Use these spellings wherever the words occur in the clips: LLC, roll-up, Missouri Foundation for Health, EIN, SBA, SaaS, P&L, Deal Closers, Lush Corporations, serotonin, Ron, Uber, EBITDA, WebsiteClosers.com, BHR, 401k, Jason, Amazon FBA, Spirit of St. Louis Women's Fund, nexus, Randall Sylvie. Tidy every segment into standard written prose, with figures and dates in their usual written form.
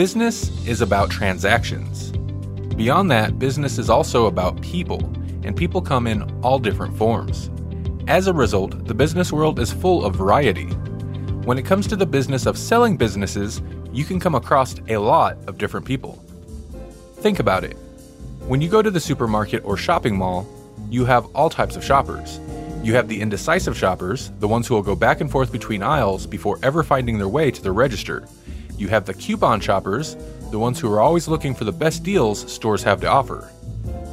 Business is about transactions. Beyond that, business is also about people, and people come in all different forms. As a result, the business world is full of variety. When it comes to the business of selling businesses, you can come across a lot of different people. Think about it. When you go to the supermarket or shopping mall, you have all types of shoppers. You have the indecisive shoppers, the ones who will go back and forth between aisles before ever finding their way to the register. You have the coupon shoppers, the ones who are always looking for the best deals stores have to offer.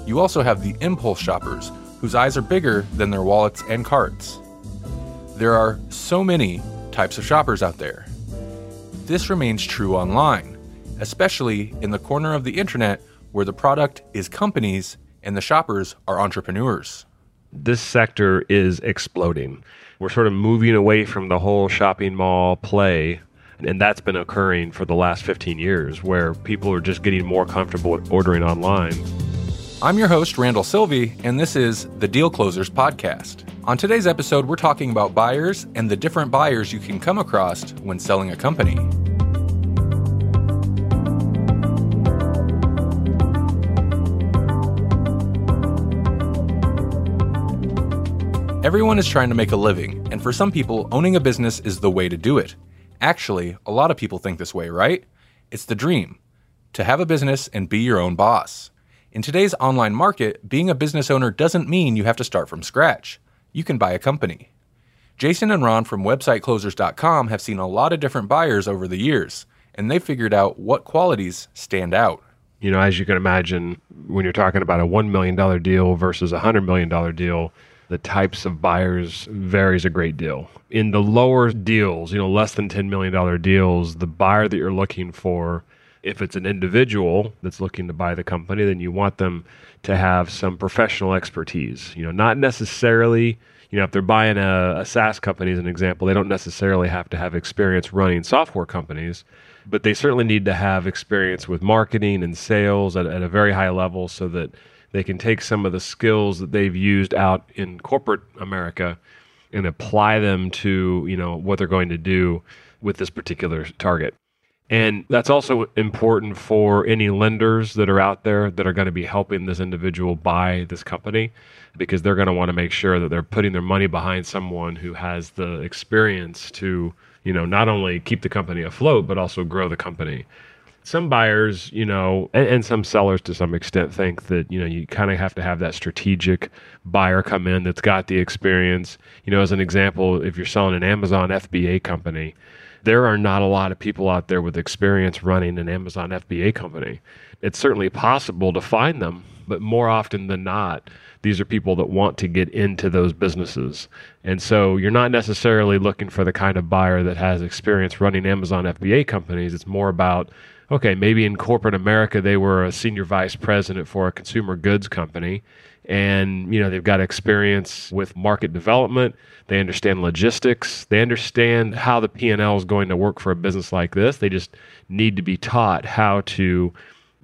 You also have the impulse shoppers, whose eyes are bigger than their wallets and carts. There are so many types of shoppers out there. This remains true online, especially in the corner of the internet where the product is companies and the shoppers are entrepreneurs. This sector is exploding. We're sort of moving away from the whole shopping mall play, and that's been occurring for the last 15 years, where people are just getting more comfortable ordering online. I'm your host, Randall Sylvie, and this is the Deal Closers podcast. On today's episode, we're talking about buyers and the different buyers you can come across when selling a company. Everyone is trying to make a living, and for some people, owning a business is the way to do it. Actually, a lot of people think this way, right? It's the dream, to have a business and be your own boss. In today's online market, being a business owner doesn't mean you have to start from scratch. You can buy a company. Jason and Ron from WebsiteClosers.com have seen a lot of different buyers over the years, and they figured out what qualities stand out. You know, as you can imagine, when you're talking about a $1 million deal versus a $100 million deal, the types of buyers varies a great deal. In the lower deals, you know, less than $10 million deals, the buyer that you're looking for, if it's an individual that's looking to buy the company, then you want them to have some professional expertise. You know, not necessarily, you know, if they're buying a SaaS company as an example, they don't necessarily have to have experience running software companies, but they certainly need to have experience with marketing and sales at a very high level so that they can take some of the skills that they've used out in corporate America and apply them to, you know, what they're going to do with this particular target. And that's also important for any lenders that are out there that are going to be helping this individual buy this company, because they're going to want to make sure that they're putting their money behind someone who has the experience to, you know, not only keep the company afloat, but also grow the company. Some buyers, you know, and some sellers to some extent think that, you know, you kind of have to have that strategic buyer come in that's got the experience. You know, as an example, if you're selling an Amazon FBA company, there are not a lot of people out there with experience running an Amazon FBA company. It's certainly possible to find them, but more often than not, these are people that want to get into those businesses. And so you're not necessarily looking for the kind of buyer that has experience running Amazon FBA companies. It's more about, okay, maybe in corporate America, they were a senior vice president for a consumer goods company, and, you know, they've got experience with market development. They understand logistics. They understand how the P&L is going to work for a business like this. They just need to be taught how to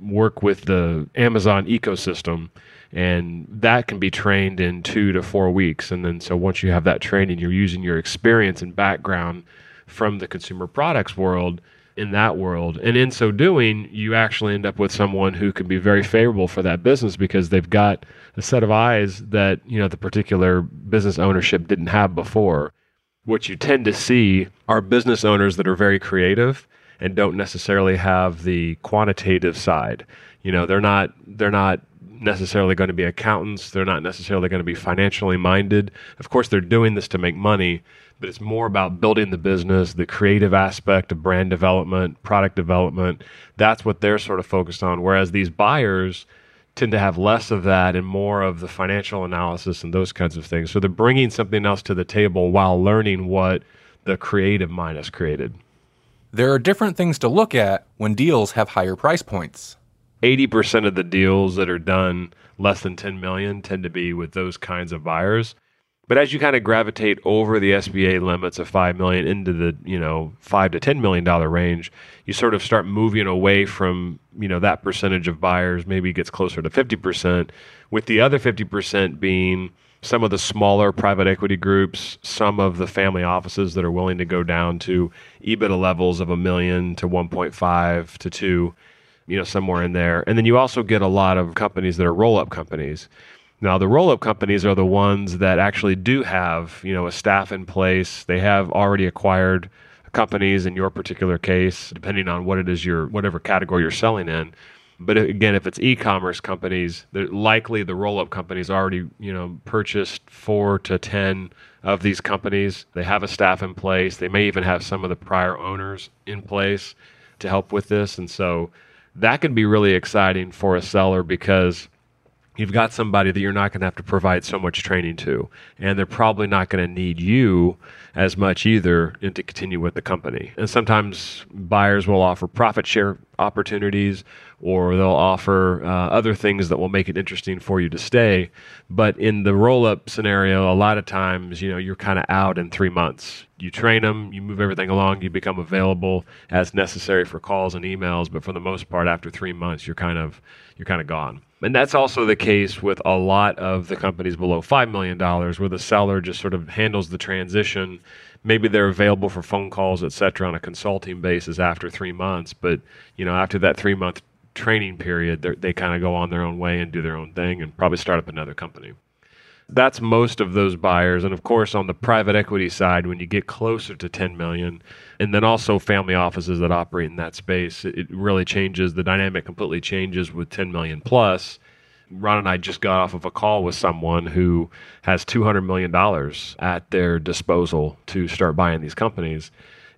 work with the Amazon ecosystem, and that can be trained in 2 to 4 weeks. And then so once you have that training, you're using your experience and background from the consumer products world in that world. And in so doing, you actually end up with someone who can be very favorable for that business because they've got a set of eyes that, you know, the particular business ownership didn't have before. What you tend to see are business owners that are very creative and don't necessarily have the quantitative side. You know, they're not necessarily going to be accountants. They're not necessarily going to be financially minded. Of course, they're doing this to make money, but it's more about building the business, the creative aspect of brand development, product development. That's what they're sort of focused on. Whereas these buyers tend to have less of that and more of the financial analysis and those kinds of things. So they're bringing something else to the table while learning what the creative mind has created. There are different things to look at when deals have higher price points. 80% of the deals that are done less than $10 million tend to be with those kinds of buyers. But as you kind of gravitate over the SBA limits of $5 million into the, $5 to $10 million range, you sort of start moving away from, that percentage of buyers. Maybe it gets closer to 50%, with the other 50% being some of the smaller private equity groups, some of the family offices that are willing to go down to EBITDA levels of $1 million to 1.5 to 2, somewhere in there. And then you also get a lot of companies that are roll-up companies. Now, the roll-up companies are the ones that actually do have, a staff in place. They have already acquired companies in your particular case, depending on what it is whatever category you're selling in. But again, if it's e-commerce companies, likely the roll-up companies already, purchased 4 to 10 of these companies. They have a staff in place. They may even have some of the prior owners in place to help with this. And so that can be really exciting for a seller, because you've got somebody that you're not going to have to provide so much training to, and they're probably not going to need you as much either, and to continue with the company. And sometimes buyers will offer profit share opportunities, or they'll offer other things that will make it interesting for you to stay. But in the roll-up scenario, a lot of times, you're kind of out in 3 months. You train them, you move everything along, you become available as necessary for calls and emails. But for the most part, after 3 months, you're kind of gone. And that's also the case with a lot of the companies below $5 million, where the seller just sort of handles the transition. Maybe they're available for phone calls, et cetera, on a consulting basis after 3 months. But, after that 3-month training period, they kind of go on their own way and do their own thing and probably start up another company. That's most of those buyers. And of course, on the private equity side, when you get closer to $10 million, and then also family offices that operate in that space, it really changes. The dynamic completely changes with $10 million plus. Ron and I just got off of a call with someone who has $200 million at their disposal to start buying these companies.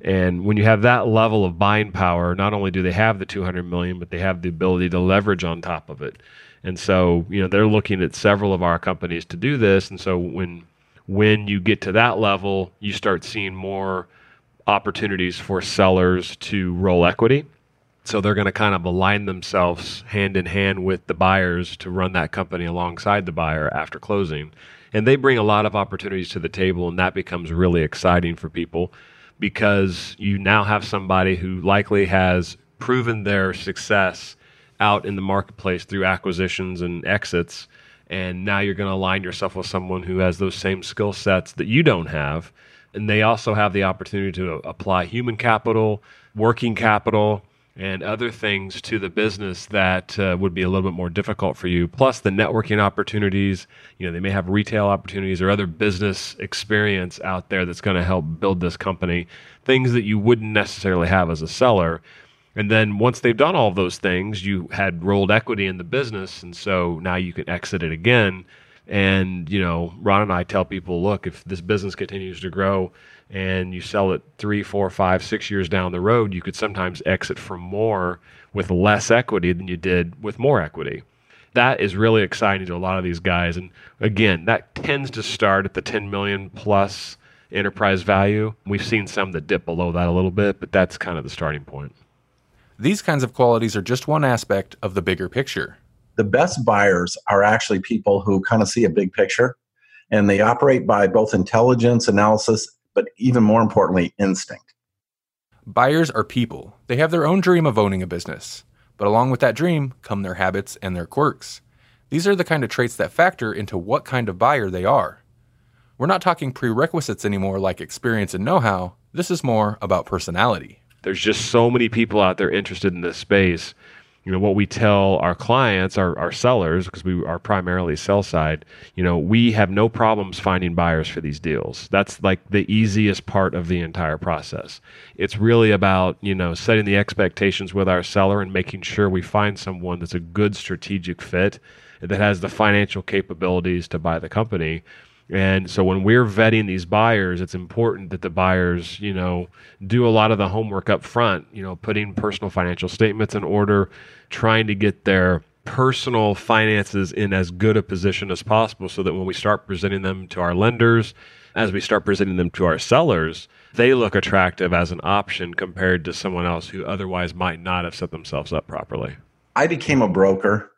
And when you have that level of buying power, not only do they have the $200 million, but they have the ability to leverage on top of it. And so, they're looking at several of our companies to do this. And so when you get to that level, you start seeing more opportunities for sellers to roll equity. So they're going to kind of align themselves hand in hand with the buyers to run that company alongside the buyer after closing. And they bring a lot of opportunities to the table, and that becomes really exciting for people, because you now have somebody who likely has proven their success out in the marketplace through acquisitions and exits, and now you're going to align yourself with someone who has those same skill sets that you don't have, and they also have the opportunity to apply human capital, working capital, and other things to the business that would be a little bit more difficult for you, plus the networking opportunities. They may have retail opportunities or other business experience out there that's going to help build this company, things that you wouldn't necessarily have as a seller. And then once they've done all those things, you had rolled equity in the business, and so now you can exit it again. And, Ron and I tell people, look, if this business continues to grow and you sell it 3, 4, 5, 6 years down the road, you could sometimes exit for more with less equity than you did with more equity. That is really exciting to a lot of these guys. And again, that tends to start at the 10 million plus enterprise value. We've seen some that dip below that a little bit, but that's kind of the starting point. These kinds of qualities are just one aspect of the bigger picture. The best buyers are actually people who kind of see a big picture, and they operate by both intelligence, analysis, but even more importantly, instinct. Buyers are people. They have their own dream of owning a business, but along with that dream come their habits and their quirks. These are the kind of traits that factor into what kind of buyer they are. We're not talking prerequisites anymore like experience and know-how. This is more about personality. There's just so many people out there interested in this space. What we tell our clients, our sellers, because we are primarily sell side, we have no problems finding buyers for these deals. That's like the easiest part of the entire process. It's really about, setting the expectations with our seller and making sure we find someone that's a good strategic fit that has the financial capabilities to buy the company. And so when we're vetting these buyers, it's important that the buyers, do a lot of the homework up front, putting personal financial statements in order, trying to get their personal finances in as good a position as possible so that when we start presenting them to our lenders, as we start presenting them to our sellers, they look attractive as an option compared to someone else who otherwise might not have set themselves up properly. I became a broker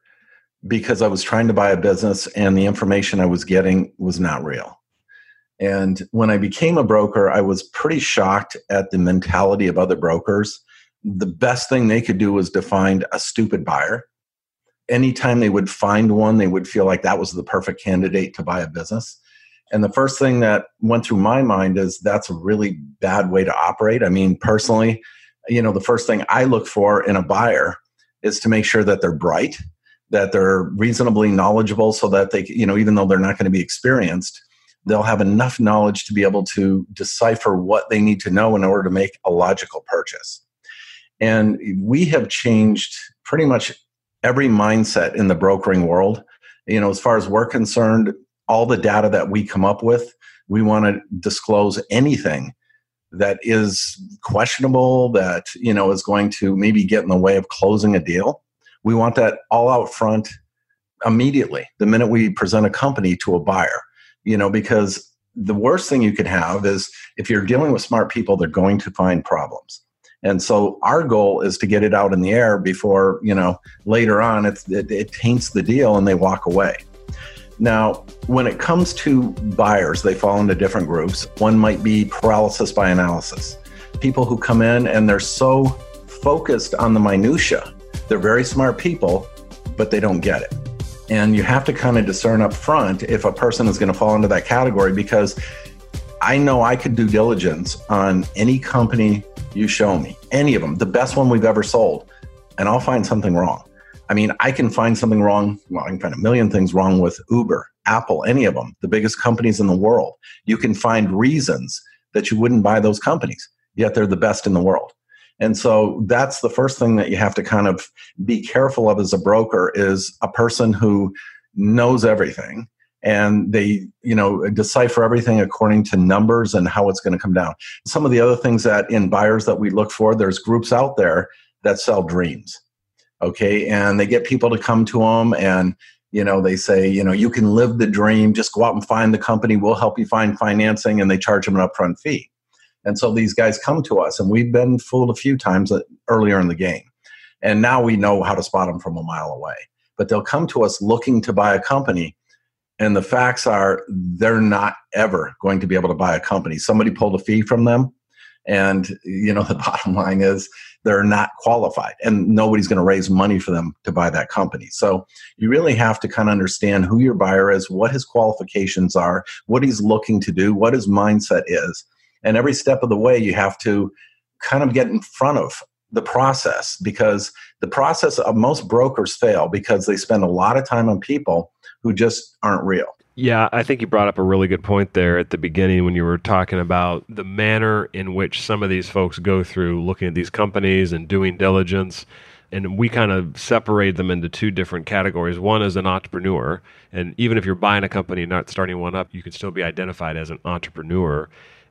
because I was trying to buy a business and the information I was getting was not real. And when I became a broker, I was pretty shocked at the mentality of other brokers. The best thing they could do was to find a stupid buyer. Anytime they would find one, they would feel like that was the perfect candidate to buy a business. And the first thing that went through my mind is that's a really bad way to operate. I mean, personally, you know, the first thing I look for in a buyer is to make sure that they're bright, that they're reasonably knowledgeable so that they, you know, even though they're not going to be experienced, they'll have enough knowledge to be able to decipher what they need to know in order to make a logical purchase. And we have changed pretty much every mindset in the brokering world. You know, as far as we're concerned, all the data that we come up with, we want to disclose anything that is questionable, that, you know, is going to maybe get in the way of closing a deal. We want that all out front immediately, the minute we present a company to a buyer, you know, because the worst thing you could have is if you're dealing with smart people, they're going to find problems. And so our goal is to get it out in the air before, you know, later on it taints the deal and they walk away. Now, when it comes to buyers, they fall into different groups. One might be paralysis by analysis. People who come in and they're so focused on the minutia. They're very smart people, but they don't get it. And you have to kind of discern up front if a person is going to fall into that category, because I know I could do diligence on any company you show me, any of them, the best one we've ever sold, and I'll find something wrong. I mean, I can find something wrong. Well, I can find a million things wrong with Uber, Apple, any of them, the biggest companies in the world. You can find reasons that you wouldn't buy those companies, yet they're the best in the world. And so that's the first thing that you have to kind of be careful of as a broker, is a person who knows everything and they, you know, decipher everything according to numbers and how it's going to come down. Some of the other things that in buyers that we look for, there's groups out there that sell dreams. Okay. And they get people to come to them and, you know, they say, you know, you can live the dream, just go out and find the company. We'll help you find financing. And they charge them an upfront fee. And so these guys come to us, and we've been fooled a few times earlier in the game. And now we know how to spot them from a mile away. But they'll come to us looking to buy a company, and the facts are they're not ever going to be able to buy a company. Somebody pulled a fee from them, and, you know, the bottom line is they're not qualified, and nobody's going to raise money for them to buy that company. So you really have to kind of understand who your buyer is, what his qualifications are, what he's looking to do, what his mindset is. And every step of the way, you have to kind of get in front of the process, because the process of most brokers fail because they spend a lot of time on people who just aren't real. Yeah, I think you brought up a really good point there at the beginning when you were talking about the manner in which some of these folks go through looking at these companies and doing diligence. And we kind of separate them into two different categories. One is an entrepreneur. And even if you're buying a company and not starting one up, you can still be identified as an entrepreneur.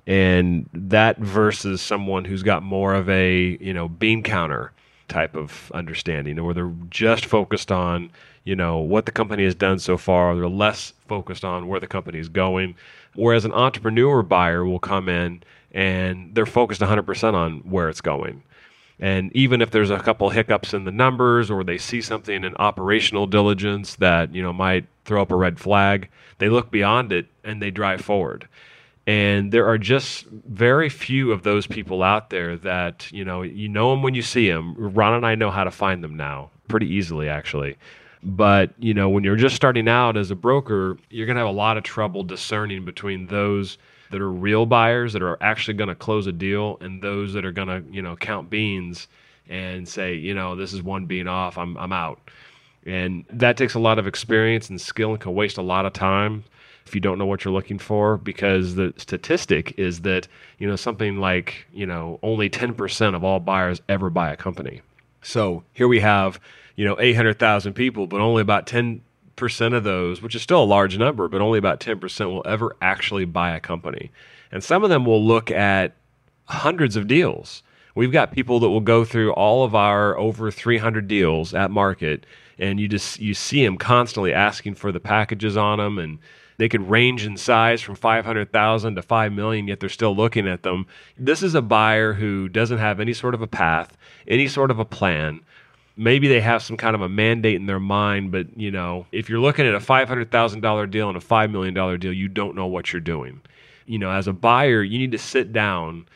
And that versus someone who's got more of a, you know, bean counter type of understanding, or they're just focused on, you know, what the company has done so far. They're less focused on where the company is going. Whereas an entrepreneur buyer will come in and they're focused 100% on where it's going. And even if there's a couple hiccups in the numbers, or they see something in operational diligence that, you know, might throw up a red flag, they look beyond it and they drive forward. And there are just very few of those people out there that, you know them when you see them. Ron and I know how to find them now pretty easily, actually. But, you know, when you're just starting out as a broker, you're going to have a lot of trouble discerning between those that are real buyers that are actually going to close a deal and those that are going to, you know, count beans and say, you know, this is one bean off, I'm out. And that takes a lot of experience and skill and can waste a lot of time if you don't know what you're looking for, because the statistic is that, you know, something like, you know, only 10% of all buyers ever buy a company. So here we have, you know, 800,000 people, but only about 10% of those, which is still a large number, but only about 10% will ever actually buy a company. And some of them will look at hundreds of deals. We've got people that will go through all of our over 300 deals at market, and you see them constantly asking for the packages on them, and they could range in size from 500,000 to 5 million, yet they're still looking at them. This is a buyer who doesn't have any sort of a path, any sort of a plan. Maybe they have some kind of a mandate in their mind, but, you know, if you're looking at a $500,000 deal and a $5 million deal, you don't know what you're doing. you know, as a buyer, you need to sit down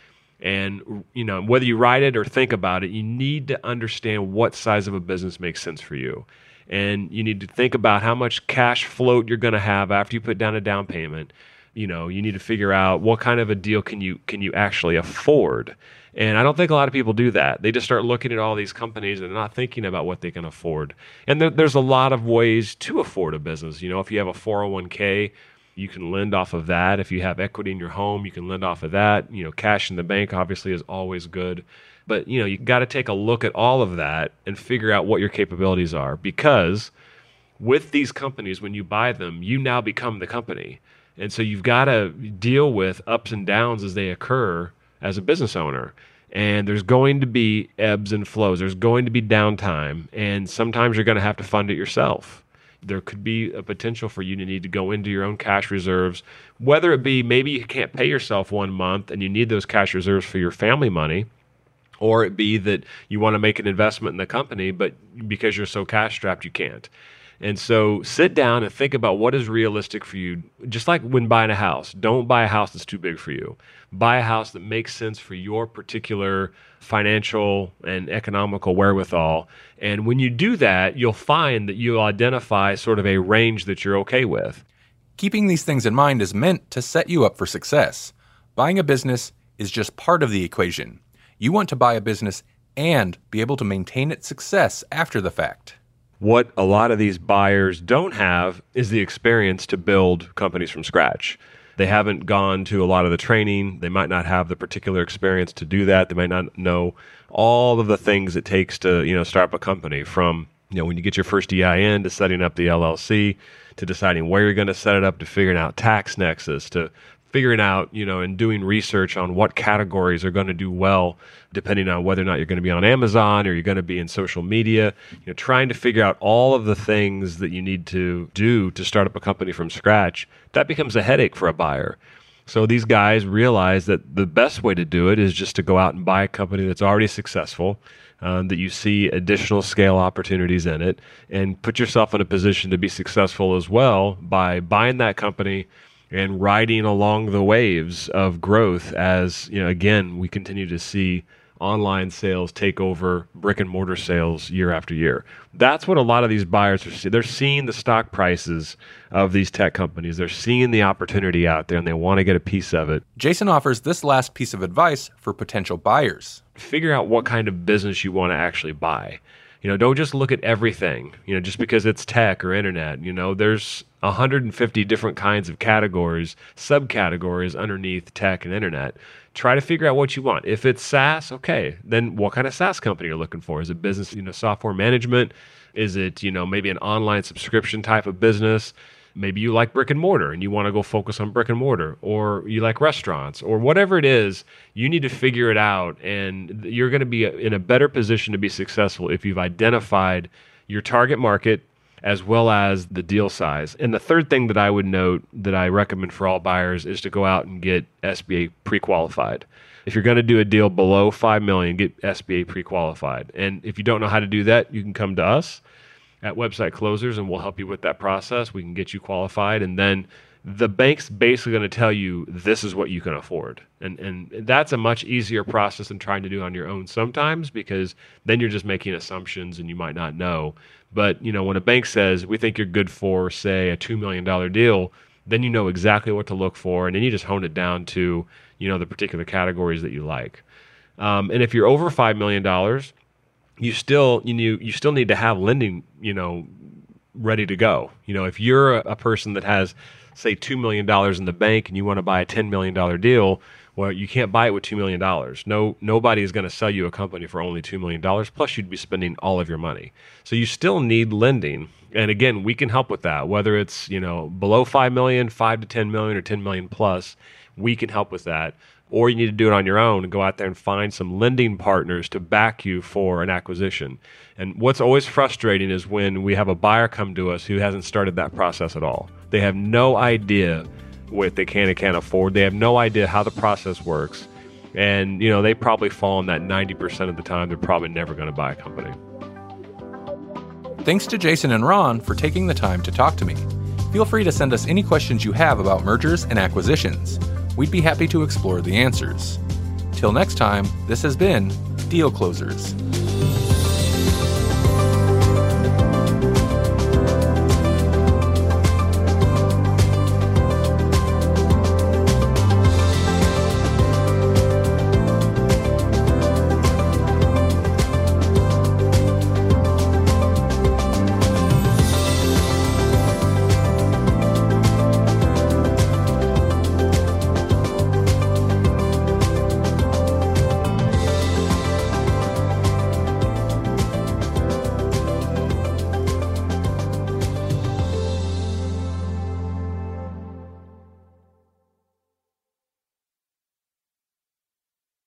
and, you know, whether you write it or think about it, you need to understand what size of a business makes sense for you. And you need to think about how much cash float you're going to have after you put down a down payment. You know, you need to figure out what kind of a deal can you actually afford. And I don't think a lot of people do that. They just start looking at all these companies and not thinking about what they can afford. And there's a lot of ways to afford a business. You know, if you have a 401k, you can lend off of that. If you have equity in your home, you can lend off of that. You know, cash in the bank obviously is always good. But, you know, you got to take a look at all of that and figure out what your capabilities are. Because with these companies, when you buy them, you now become the company. And so you've got to deal with ups and downs as they occur as a business owner. And there's going to be ebbs and flows. There's going to be downtime. And sometimes you're going to have to fund it yourself. There could be a potential for you to need to go into your own cash reserves, whether it be maybe you can't pay yourself 1 month and you need those cash reserves for your family money, or it be that you want to make an investment in the company, but because you're so cash strapped, you can't. And so sit down and think about what is realistic for you. Just like when buying a house, don't buy a house that's too big for you. Buy a house that makes sense for your particular financial and economical wherewithal. And when you do that, you'll find that you'll identify sort of a range that you're okay with. Keeping these things in mind is meant to set you up for success. Buying a business is just part of the equation. You want to buy a business and be able to maintain its success after the fact. What a lot of these buyers don't have is the experience to build companies from scratch. They haven't gone to a lot of the training. They might not have the particular experience to do that. They might not know all of the things it takes to, you know, start up a company, from, you know, when you get your first EIN to setting up the LLC, to deciding where you're going to set it up, to figuring out tax nexus, to figuring out, you know, and doing research on what categories are going to do well, depending on whether or not you're going to be on Amazon or you're going to be in social media, you know, trying to figure out all of the things that you need to do to start up a company from scratch, that becomes a headache for a buyer. So these guys realize that the best way to do it is just to go out and buy a company that's already successful, that you see additional scale opportunities in it, and put yourself in a position to be successful as well by buying that company and riding along the waves of growth as, you know, again, we continue to see online sales take over brick and mortar sales year after year. That's what a lot of these buyers are seeing. They're seeing the stock prices of these tech companies. They're seeing the opportunity out there and they want to get a piece of it. Jason offers this last piece of advice for potential buyers. Figure out what kind of business you want to actually buy. You know, don't just look at everything, you know, just because it's tech or internet. You know, there's 150 different kinds of categories, subcategories underneath tech and internet. Try to figure out what you want. If it's SaaS, okay, then what kind of SaaS company you're looking for? Is it business, you know, software management? Is it, you know, maybe an online subscription type of business? Maybe you like brick and mortar and you want to go focus on brick and mortar, or you like restaurants, or whatever it is, you need to figure it out. And you're going to be in a better position to be successful if you've identified your target market as well as the deal size. And the third thing that I would note that I recommend for all buyers is to go out and get SBA pre-qualified. If you're going to do a deal below $5 million, get SBA pre-qualified. And if you don't know how to do that, you can come to us at Website Closers, and we'll help you with that process. We can get you qualified. And then the bank's basically going to tell you, this is what you can afford. And that's a much easier process than trying to do on your own sometimes, because then you're just making assumptions and you might not know. But, you know, when a bank says, we think you're good for, say, a $2 million deal, then you know exactly what to look for. And then you just hone it down to, you know, the particular categories that you like. And if you're over $5 million, you still need to have lending, you know, ready to go. You know, if you're a person that has, say, $2 million in the bank and you want to buy a $10 million deal, well, you can't buy it with $2 million. Nobody is going to sell you a company for only $2 million, plus you'd be spending all of your money. So you still need lending. And again, we can help with that, whether it's, you know, below $5 million, $5 to $10 million, or $10 million plus, we can help with that. Or you need to do it on your own and go out there and find some lending partners to back you for an acquisition. And what's always frustrating is when we have a buyer come to us who hasn't started that process at all. They have no idea what they can and can't afford. They have no idea how the process works. And, you know, they probably fall in that 90% of the time they're probably never going to buy a company. Thanks to Jason and Ron for taking the time to talk to me. Feel free to send us any questions you have about mergers and acquisitions. we'd be happy to explore the answers. Till next time, this has been Deal Closers.